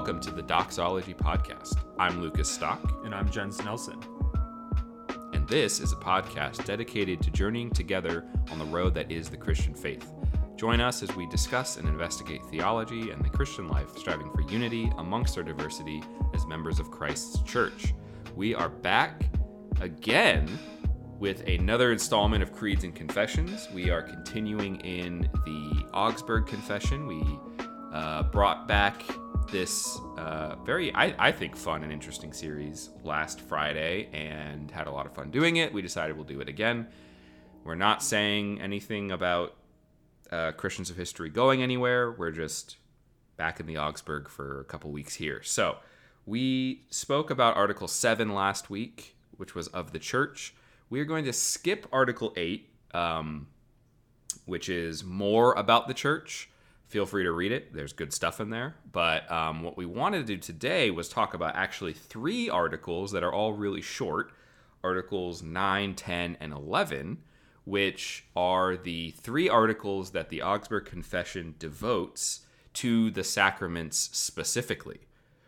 Welcome to the Doxology Podcast. I'm Lucas Stock. And I'm Jens Nelson. And this is a podcast dedicated to journeying together on the road that is the Christian faith. Join us as we discuss and investigate theology and the Christian life, striving for unity amongst our diversity as members of Christ's church. We are back again with another installment of Creeds and Confessions. We are continuing in the Augsburg Confession. We brought back this very, I think, fun and interesting series last Friday and had a lot of fun doing it. We decided we'll do it again. We're not saying anything about Christians of history going anywhere. We're just back in the Augsburg for a couple weeks here. So we spoke about Article 7 last week, which was of the church. We are going to skip Article 8, which is more about the church. Feel free to read it. There's good stuff in there. But what we wanted to do today was talk about actually three articles that are all really short. Articles 9, 10, and 11, which are the three articles that the Augsburg Confession devotes to the sacraments specifically.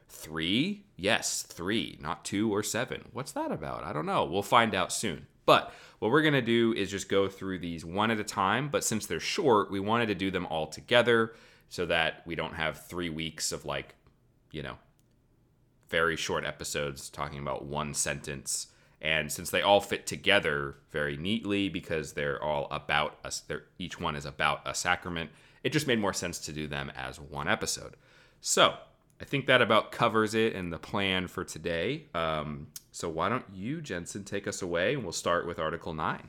Three? Yes, three, not two or seven. What's that about? I don't know. We'll find out soon. But what we're going to do is just go through these one at a time. But since they're short, we wanted to do them all together so that we don't have 3 weeks of very short episodes talking about one sentence. And since they all fit together very neatly because they're all about us, each one is about a sacrament, it just made more sense to do them as one episode. So I think that about covers it and the plan for today. So why don't you, Jensen, take us away, and we'll start with Article 9.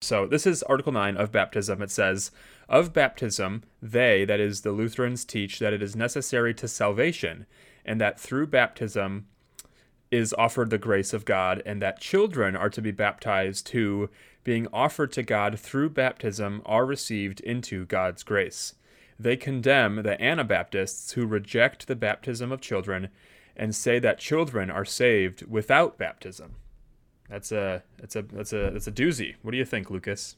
So this is Article 9 of baptism. It says, "Of baptism, they, that is the Lutherans, teach that it is necessary to salvation, and that through baptism is offered the grace of God, and that children are to be baptized who, being offered to God through baptism, are received into God's grace. They condemn the Anabaptists who reject the baptism of children and say that children are saved without baptism." That's a doozy. What do you think, Lucas?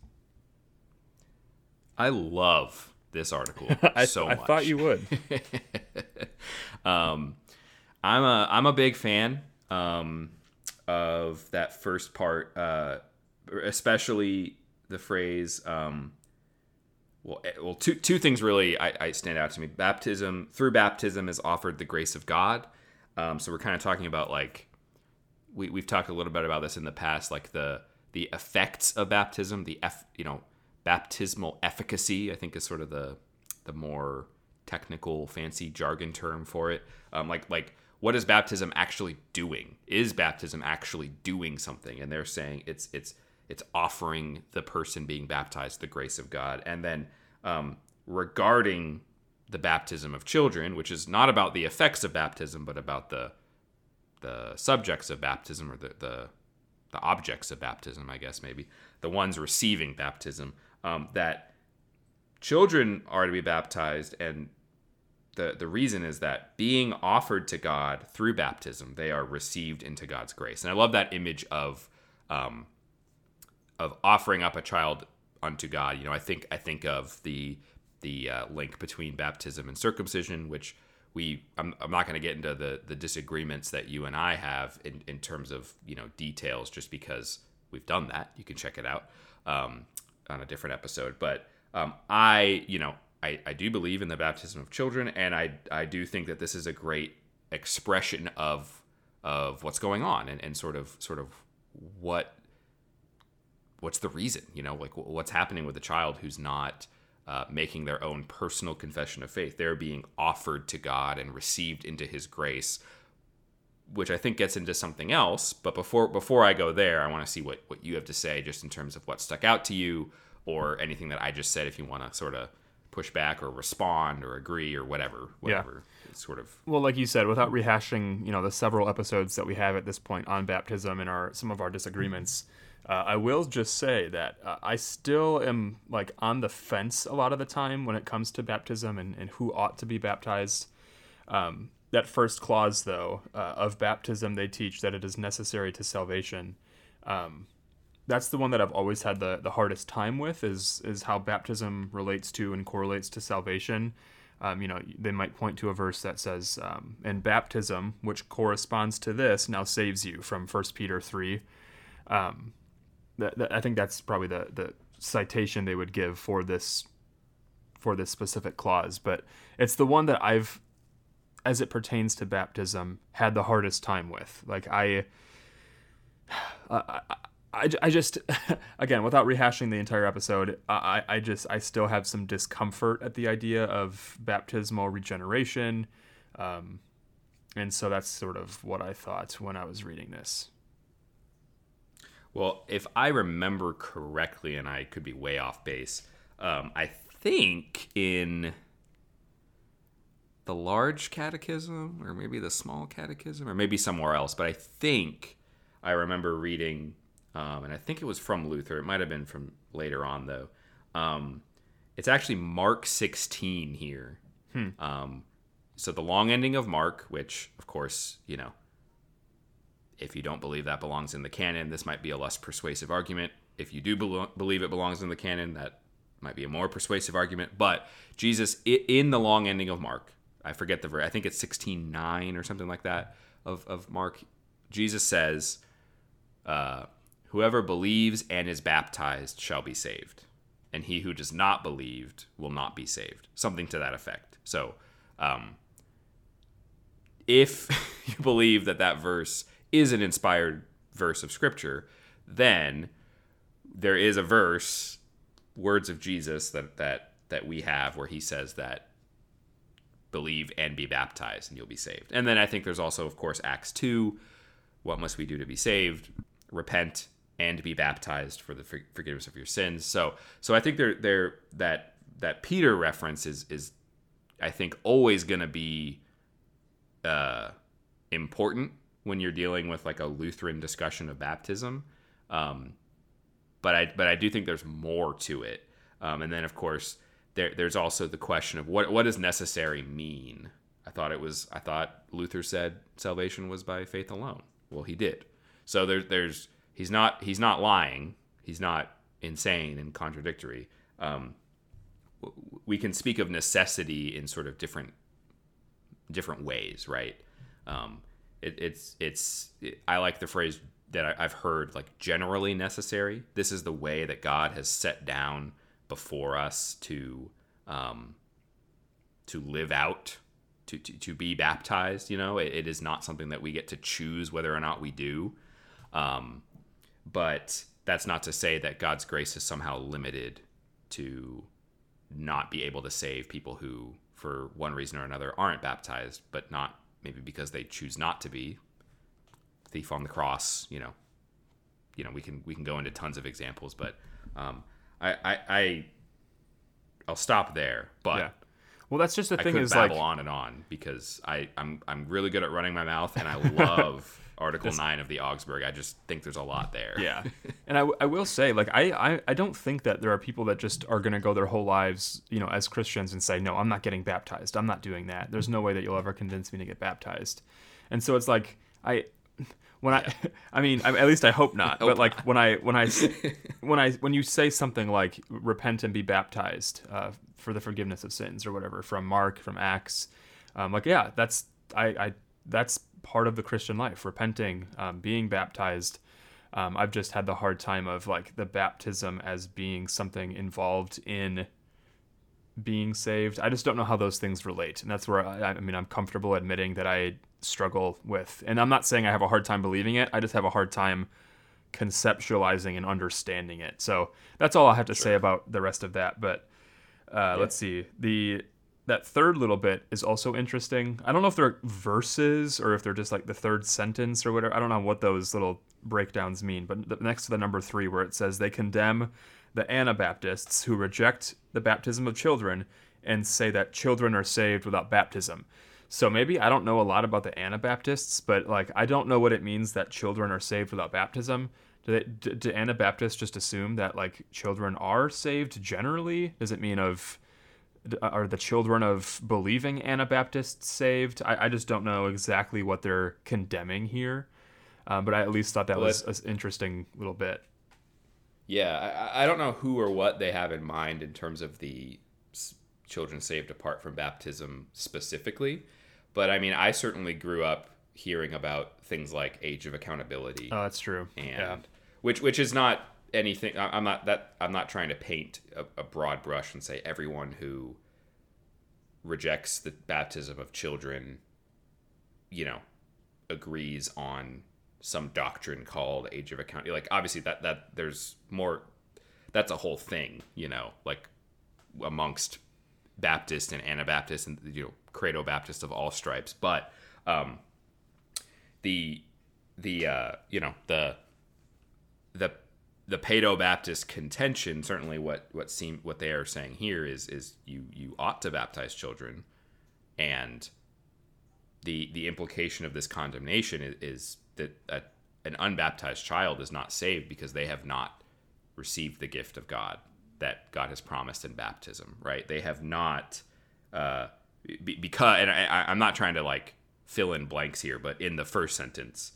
I love this article so much. I thought you would. I'm a big fan of that first part, especially the phrase. Well, two things really I stand out to me. Baptism, through baptism is offered the grace of God. So we're kind of talking about we've talked a little bit about this in the past, like the effects of baptism, baptismal efficacy, I think is sort of the more technical, fancy jargon term for it. What is baptism actually doing? Is baptism actually doing something? And they're saying it's offering the person being baptized the grace of God. And then regarding the baptism of children, which is not about the effects of baptism, but about the subjects of baptism, or the objects of baptism, I guess, maybe, the ones receiving baptism, that children are to be baptized. And the reason is that being offered to God through baptism, they are received into God's grace. And I love that image of offering up a child unto God. I think of the link between baptism and circumcision, which I'm not going to get into the disagreements that you and I have in terms of details, just because we've done that. You can check it out on a different episode. But I do believe in the baptism of children, and I do think that this is a great expression of what's going on and sort of what's the reason, what's happening with a child who's not making their own personal confession of faith. They're being offered to God and received into his grace, which I think gets into something else. But before I go there, I want to see what you have to say, just in terms of what stuck out to you, or anything that I just said, if you want to sort of push back or respond or agree or whatever. Yeah. It's sort of, well, like you said, without rehashing, the several episodes that we have at this point on baptism and some of our disagreements, I will just say that I still am on the fence a lot of the time when it comes to baptism and who ought to be baptized. That first clause, though, of baptism, they teach that it is necessary to salvation. That's the one that I've always had the hardest time with, is how baptism relates to and correlates to salvation. They might point to a verse that says, and baptism, which corresponds to this, now saves you, from 1 Peter 3. I think that's probably the citation they would give for this specific clause, but it's the one that I've, as it pertains to baptism, had the hardest time with. Like I just, again, without rehashing the entire episode, I still have some discomfort at the idea of baptismal regeneration. And so that's sort of what I thought when I was reading this. Well, if I remember correctly, and I could be way off base, I think in the large catechism, or maybe the small catechism, or maybe somewhere else, but I think I remember reading... and I think it was from Luther. It might have been from later on, though. It's actually Mark 16 here. So the long ending of Mark, which, of course, if you don't believe that belongs in the canon, this might be a less persuasive argument. If you do believe it belongs in the canon, that might be a more persuasive argument. But Jesus, in the long ending of Mark, I forget the verse. I think it's 16:9 or something like that of Mark. Jesus says... Whoever believes and is baptized shall be saved, and he who does not believe will not be saved. Something to that effect. So, if you believe that verse is an inspired verse of Scripture, then there is a verse, words of Jesus that we have, where he says that believe and be baptized, and you'll be saved. And then I think there's also, of course, Acts 2, what must we do to be saved? Repent and be baptized for the forgiveness of your sins. So I think that Peter reference is I think always going to be important when you're dealing with like a Lutheran discussion of baptism. But I do think there's more to it. And then of course there's also the question of what does necessary mean? I thought Luther said salvation was by faith alone. Well, he did. So he's not lying. He's not insane and contradictory. We can speak of necessity in sort of different ways, right? I like the phrase that I've heard, like generally necessary. This is the way that God has set down before us to live out, to be baptized. It is not something that we get to choose whether or not we do. But that's not to say that God's grace is somehow limited to not be able to save people who, for one reason or another, aren't baptized, but not maybe because they choose not to be. Thief on the cross, we can go into tons of examples, but I'll stop there. But yeah. Well, that's just the thing is like on and on, because I'm really good at running my mouth, and I love. Article 9 of the Augsburg. I just think there's a lot there. Yeah. And I will say, like, I don't think that there are people that just are going to go their whole lives, as Christians and say, no, I'm not getting baptized. I'm not doing that. There's no way that you'll ever convince me to get baptized. And so it's like, at least I hope not. But like when you say something like repent and be baptized for the forgiveness of sins or whatever, from Mark, from Acts, that's part of the Christian life, repenting, being baptized. I've just had the hard time of like the baptism as being something involved in being saved. I just don't know how those things relate. And that's where I'm comfortable admitting that I struggle with, and I'm not saying I have a hard time believing it. I just have a hard time conceptualizing and understanding it. So that's all I have to say about the rest of that. But, Let's see that third little bit is also interesting. I don't know if they're verses or if they're just like the third sentence or whatever. I don't know what those little breakdowns mean, but next to the number 3, where it says they condemn the Anabaptists who reject the baptism of children and say that children are saved without baptism. So maybe I don't know a lot about the Anabaptists, but like, I don't know what it means that children are saved without baptism. Do Anabaptists just assume that like children are saved generally? Does it mean are the children of believing Anabaptists saved? I just don't know exactly what they're condemning here. But I at least thought that was an interesting little bit. Yeah, I don't know who or what they have in mind in terms of the children saved apart from baptism specifically. But I mean, I certainly grew up hearing about things like age of accountability. Oh, that's true. And yeah. which is not anything. I'm not trying to paint a broad brush and say everyone who rejects the baptism of children, you know, agrees on some doctrine called age of accountability. Like obviously that there's more. That's a whole thing, you know, like amongst Baptists and Anabaptists and, you know, Credo Baptists of all stripes. But the Paido Baptist contention, certainly what they are saying here is you ought to baptize children, and the implication of this condemnation is that an unbaptized child is not saved because they have not received the gift of God that God has promised in baptism, right? They have not, because, and I'm not trying to like fill in blanks here, but in the first sentence,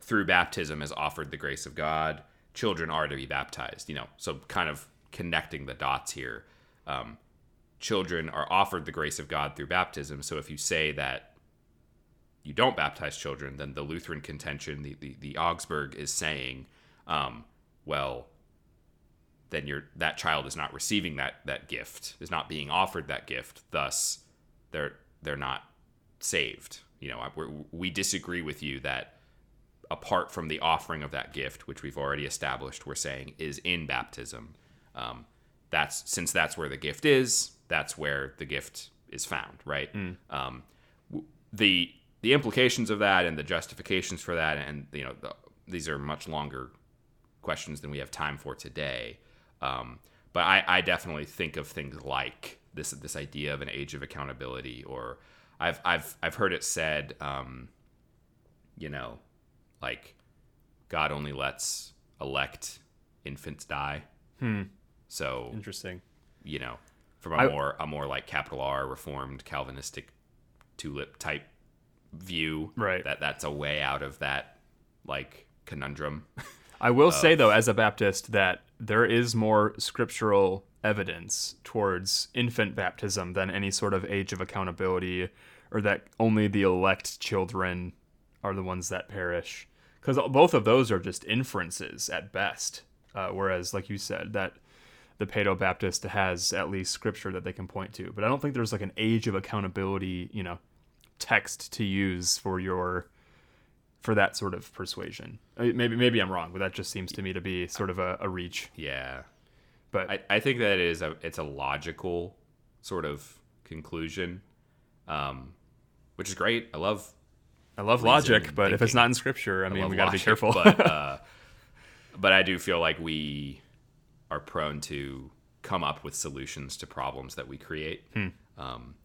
through baptism is offered the grace of God, children are to be baptized, you know, so kind of connecting the dots here. Children are offered the grace of God through baptism. So if you say that you don't baptize children, then the Lutheran contention, the Augsburg is saying, well, then that child is not receiving that gift, is not being offered that gift. Thus, they're not saved. You know, we disagree with you that apart from the offering of that gift, which we've already established, we're saying is in baptism. Since that's where the gift is, that's where the gift is found, right? Mm. The implications of that and the justifications for that, and you know, these are much longer questions than we have time for today. But I definitely think of things like this idea of an age of accountability, or I've heard it said, you know, like God only lets elect infants die. So interesting, you know, from a more like capital R Reformed Calvinistic TULIP type view, right? That's a way out of that like conundrum. I will say though, as a Baptist, that there is more scriptural evidence towards infant baptism than any sort of age of accountability, or that only the elect children are the ones that perish, because both of those are just inferences at best. Whereas, like you said, that the Paido Baptist has at least scripture that they can point to, but I don't think there's like an age of accountability, you know, text to use for that sort of persuasion. I mean, maybe I'm wrong, but that just seems to me to be sort of a reach. Yeah, but I think that it's a logical sort of conclusion, which is great. I love logic, but if it's not in scripture, I mean, we gotta be careful. But I do feel like we are prone to come up with solutions to problems that we create. And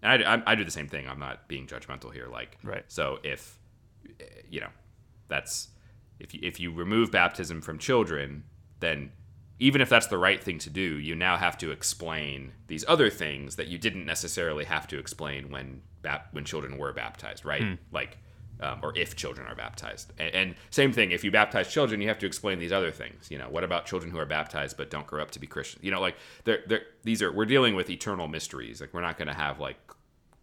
I do the same thing. I'm not being judgmental here. Like, right. So if, you know, that's, if you remove baptism from children, then even if that's the right thing to do, you now have to explain these other things that you didn't necessarily have to explain when children were baptized, right? Like, or if children are baptized, and same thing. If you baptize children, you have to explain these other things. You know, what about children who are baptized but don't grow up to be Christians? You know, like we're dealing with eternal mysteries. Like we're not going to have like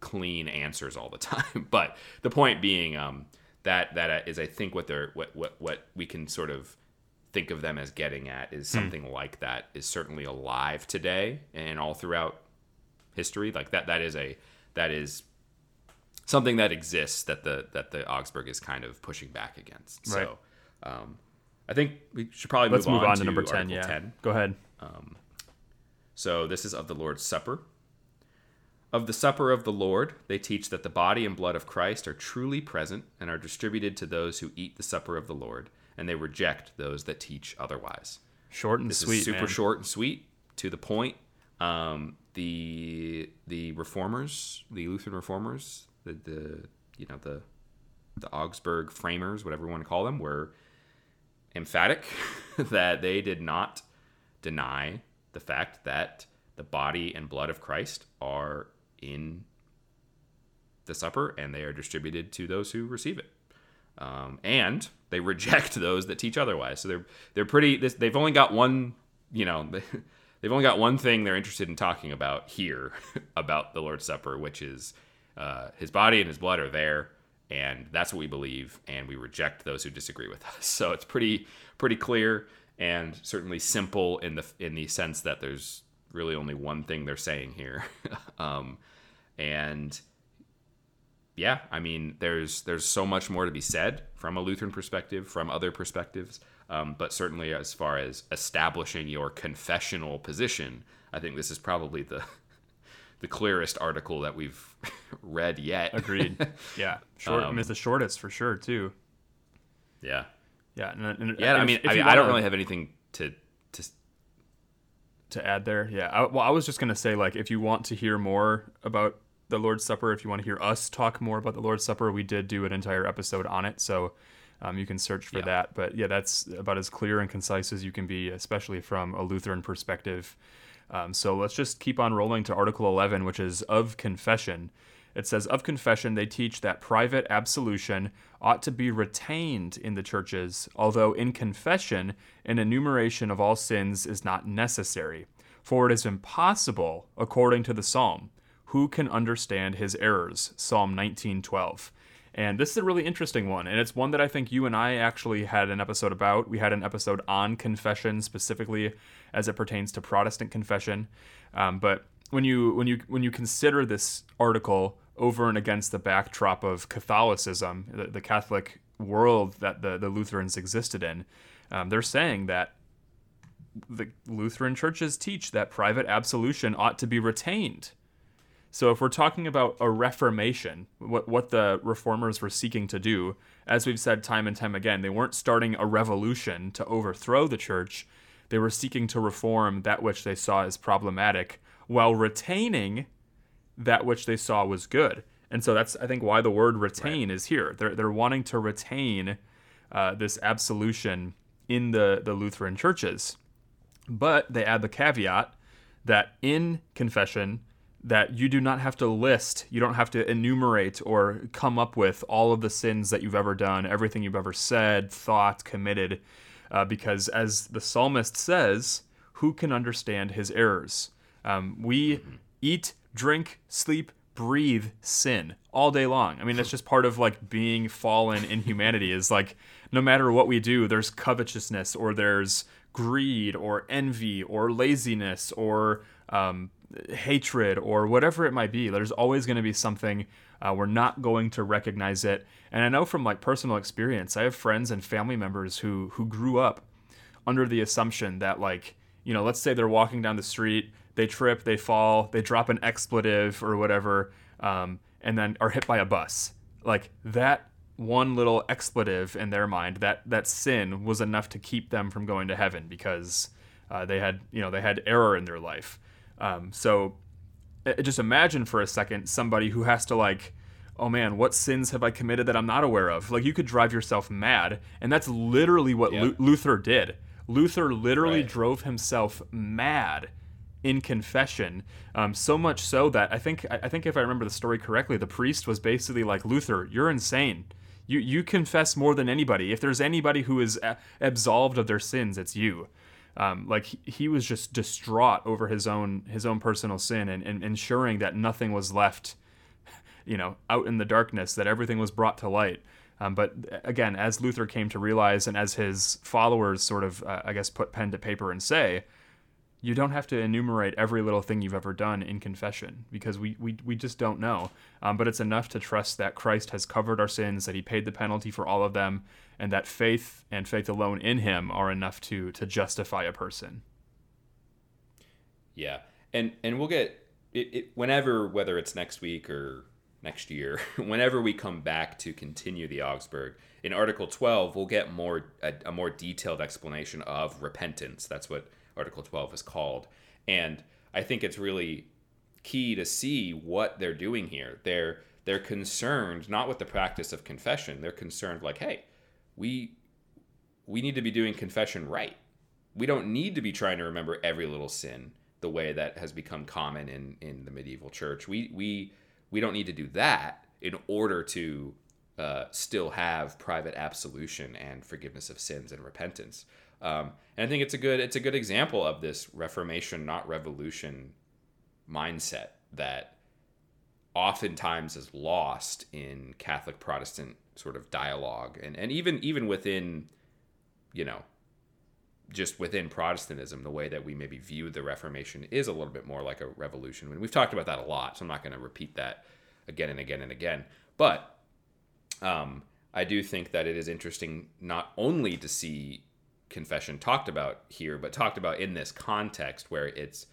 clean answers all the time. But the point being, that is, I think, what we can sort of think of them as getting at is something like that is certainly alive today and all throughout history. Like that is something that exists that the Augsburg is kind of pushing back against. Right. So I think we should probably move on to number 10. Yeah. 10. Go ahead. So this is of the Lord's Supper. Of the Supper of the Lord, they teach that the body and blood of Christ are truly present and are distributed to those who eat the supper of the Lord, and they reject those that teach otherwise. Short and this sweet, short and sweet, to the point. The reformers, the Lutheran reformers, the Augsburg framers, whatever you want to call them, were emphatic that they did not deny the fact that the body and blood of Christ are in the supper and they are distributed to those who receive it. And they reject those that teach otherwise. So they're pretty. They've only got one. You know, they've only got one thing they're interested in talking about here about the Lord's Supper, which is his body and his blood are there, and that's what we believe, and we reject those who disagree with us. So it's pretty clear and certainly simple in the sense that there's really only one thing they're saying here. And yeah, I mean, there's so much more to be said from a Lutheran perspective, from other perspectives, but certainly as far as establishing your confessional position, I think this is probably the clearest article that we've read yet. Agreed. Yeah, short. I mean, it's the shortest for sure too. Yeah. Yeah. And I mean, I don't really have anything to add there. Yeah. I was just gonna say, like, if you want to hear more about the Lord's Supper, if you want to hear us talk more about the Lord's Supper, we did do an entire episode on it, so you can search for that. But yeah, that's about as clear and concise as you can be, especially from a Lutheran perspective. So let's just keep on rolling to Article 11, which is of confession. It says, of confession, they teach that private absolution ought to be retained in the churches, although in confession, an enumeration of all sins is not necessary. For it is impossible, according to the psalm, who can understand his errors? Psalm 19:12. And this is a really interesting one, and it's one that I think you and I actually had an episode about. We had an episode on confession, specifically as it pertains to Protestant confession. But when you consider this article over and against the backdrop of Catholicism, the Catholic world that the Lutherans existed in, they're saying that the Lutheran churches teach that private absolution ought to be retained. So if we're talking about a reformation, what the reformers were seeking to do, as we've said time and time again, they weren't starting a revolution to overthrow the church. They were seeking to reform that which they saw as problematic while retaining that which they saw was good. And so that's, I think, why the word retain is here. They're wanting to retain this absolution in the Lutheran churches. But they add the caveat that in confession, that you do not have to list, you don't have to enumerate or come up with all of the sins that you've ever done, everything you've ever said, thought, committed, because as the psalmist says, who can understand his errors? We eat, drink, sleep, breathe sin all day long. I mean, that's just part of, like, being fallen in humanity is, like, no matter what we do, there's covetousness or there's greed or envy or laziness or hatred or whatever it might be. There's always going to be something. We're not going to recognize it. And I know from, like, personal experience, I have friends and family members who grew up under the assumption that, like, you know, let's say they're walking down the street, they trip, they fall, they drop an expletive or whatever, and then are hit by a bus. Like, that one little expletive in their mind, that sin was enough to keep them from going to heaven because they had error in their life. So just imagine for a second somebody who has to, like, oh man, what sins have I committed that I'm not aware of? Like, you could drive yourself mad. And that's literally what Luther did. Luther literally drove himself mad in confession. So much so that I think if I remember the story correctly, the priest was basically like, Luther, you're insane. You confess more than anybody. If there's anybody who is absolved of their sins, it's you. Like, he was just distraught over his own personal sin and ensuring that nothing was left, you know, out in the darkness, that everything was brought to light. But again, as Luther came to realize, and as his followers sort of, put pen to paper and say, you don't have to enumerate every little thing you've ever done in confession, because we just don't know. But it's enough to trust that Christ has covered our sins, that he paid the penalty for all of them, and that faith and faith alone in him are enough to justify a person. Yeah, and we'll get it whenever, whether it's next week or next year, whenever we come back to continue the Augsburg, in Article 12, we'll get a more detailed explanation of repentance. That's what Article 12 is called. And I think it's really key to see what they're doing here. They're concerned not with the practice of confession. They're concerned, like, hey, we need to be doing confession right. We don't need to be trying to remember every little sin the way that has become common in the medieval church. We don't need to do that in order to still have private absolution and forgiveness of sins and repentance. And I think it's a good example of this reformation, not revolution mindset that oftentimes is lost in Catholic Protestant sort of dialogue, and even within, just within Protestantism, the way that we maybe view the Reformation is a little bit more like a revolution. And we've talked about that a lot, so I'm not going to repeat that again and again and again. But I do think that it is interesting not only to see confession talked about here, but talked about in this context where it's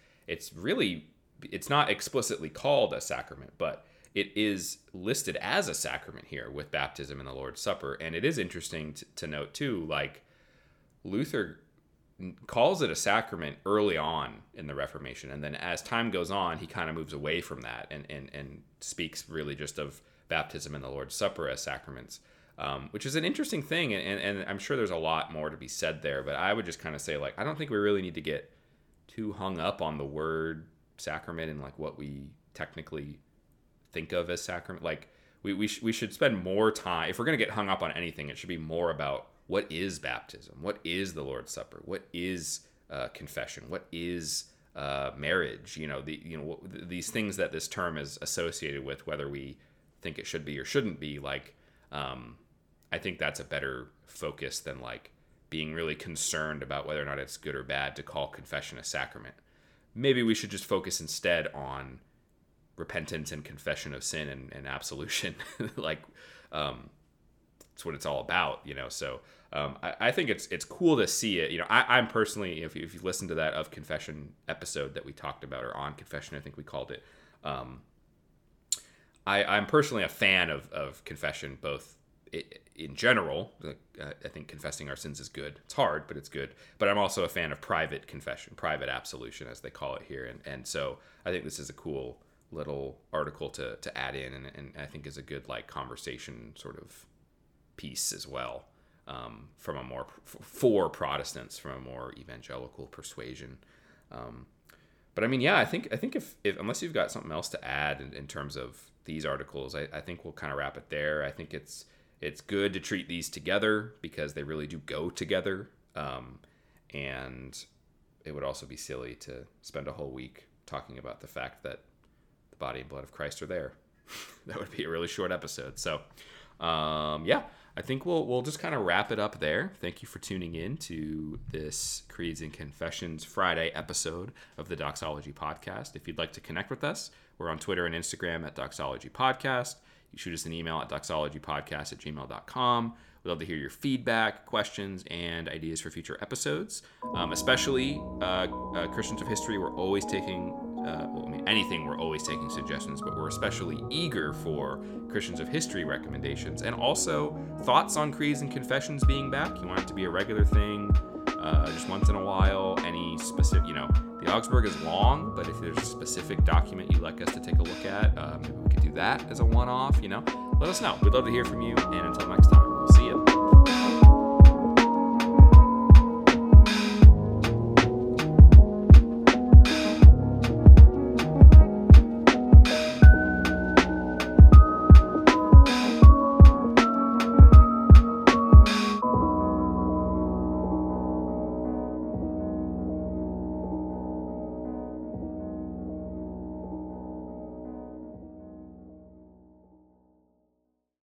not explicitly called a sacrament, but it is listed as a sacrament here with baptism and the Lord's Supper. And it is interesting to note too, like Luther calls it a sacrament early on in the Reformation. And then as time goes on, he kind of moves away from that and speaks really just of baptism and the Lord's Supper as sacraments, which is an interesting thing. And I'm sure there's a lot more to be said there, but I would just kind of say, like, I don't think we really need to get too hung up on the word sacrament and like what we technically think of as sacrament. Like we should spend more time, if we're going to get hung up on anything, it should be more about what is baptism, what is the Lord's Supper, what is confession, what is marriage, these things that this term is associated with, whether we think it should be or shouldn't be. Like I think that's a better focus than like being really concerned about whether or not it's good or bad to call confession a sacrament. Maybe we should just focus instead on repentance and confession of sin and absolution. Like, it's what it's all about, So I think it's cool to see it. I'm personally, if you listen to that Of Confession episode that we talked about, or On Confession, I think we called it. I'm personally a fan of confession, both in general. Like, I think confessing our sins is good. It's hard, but it's good. But I'm also a fan of private confession, private absolution, as they call it here. And so I think this is a cool little article to add in, and I think is a good like conversation sort of piece as well, from a more for Protestants from a more evangelical persuasion. But I mean, yeah, I think if unless you've got something else to add in terms of these articles, I think we'll kind of wrap it there. I think it's good to treat these together because they really do go together, and it would also be silly to spend a whole week talking about the fact that the body and blood of Christ are there. That would be a really short episode. So, yeah, I think we'll just kind of wrap it up there. Thank you for tuning in to this Creeds and Confessions Friday episode of the Doxology Podcast. If you'd like to connect with us, we're on Twitter and Instagram at Doxology Podcast. You shoot us an email at doxologypodcast@gmail.com. We'd love to hear your feedback, questions, and ideas for future episodes. Especially Christians of history, we're always taking, anything, we're always taking suggestions, but we're especially eager for Christians of history recommendations and also thoughts on creeds and confessions being back. You want it to be a regular thing, just once in a while. Any specific, the Augsburg is long, but if there's a specific document you'd like us to take a look at, maybe we could do that as a one-off. Let us know. We'd love to hear from you, and until next time.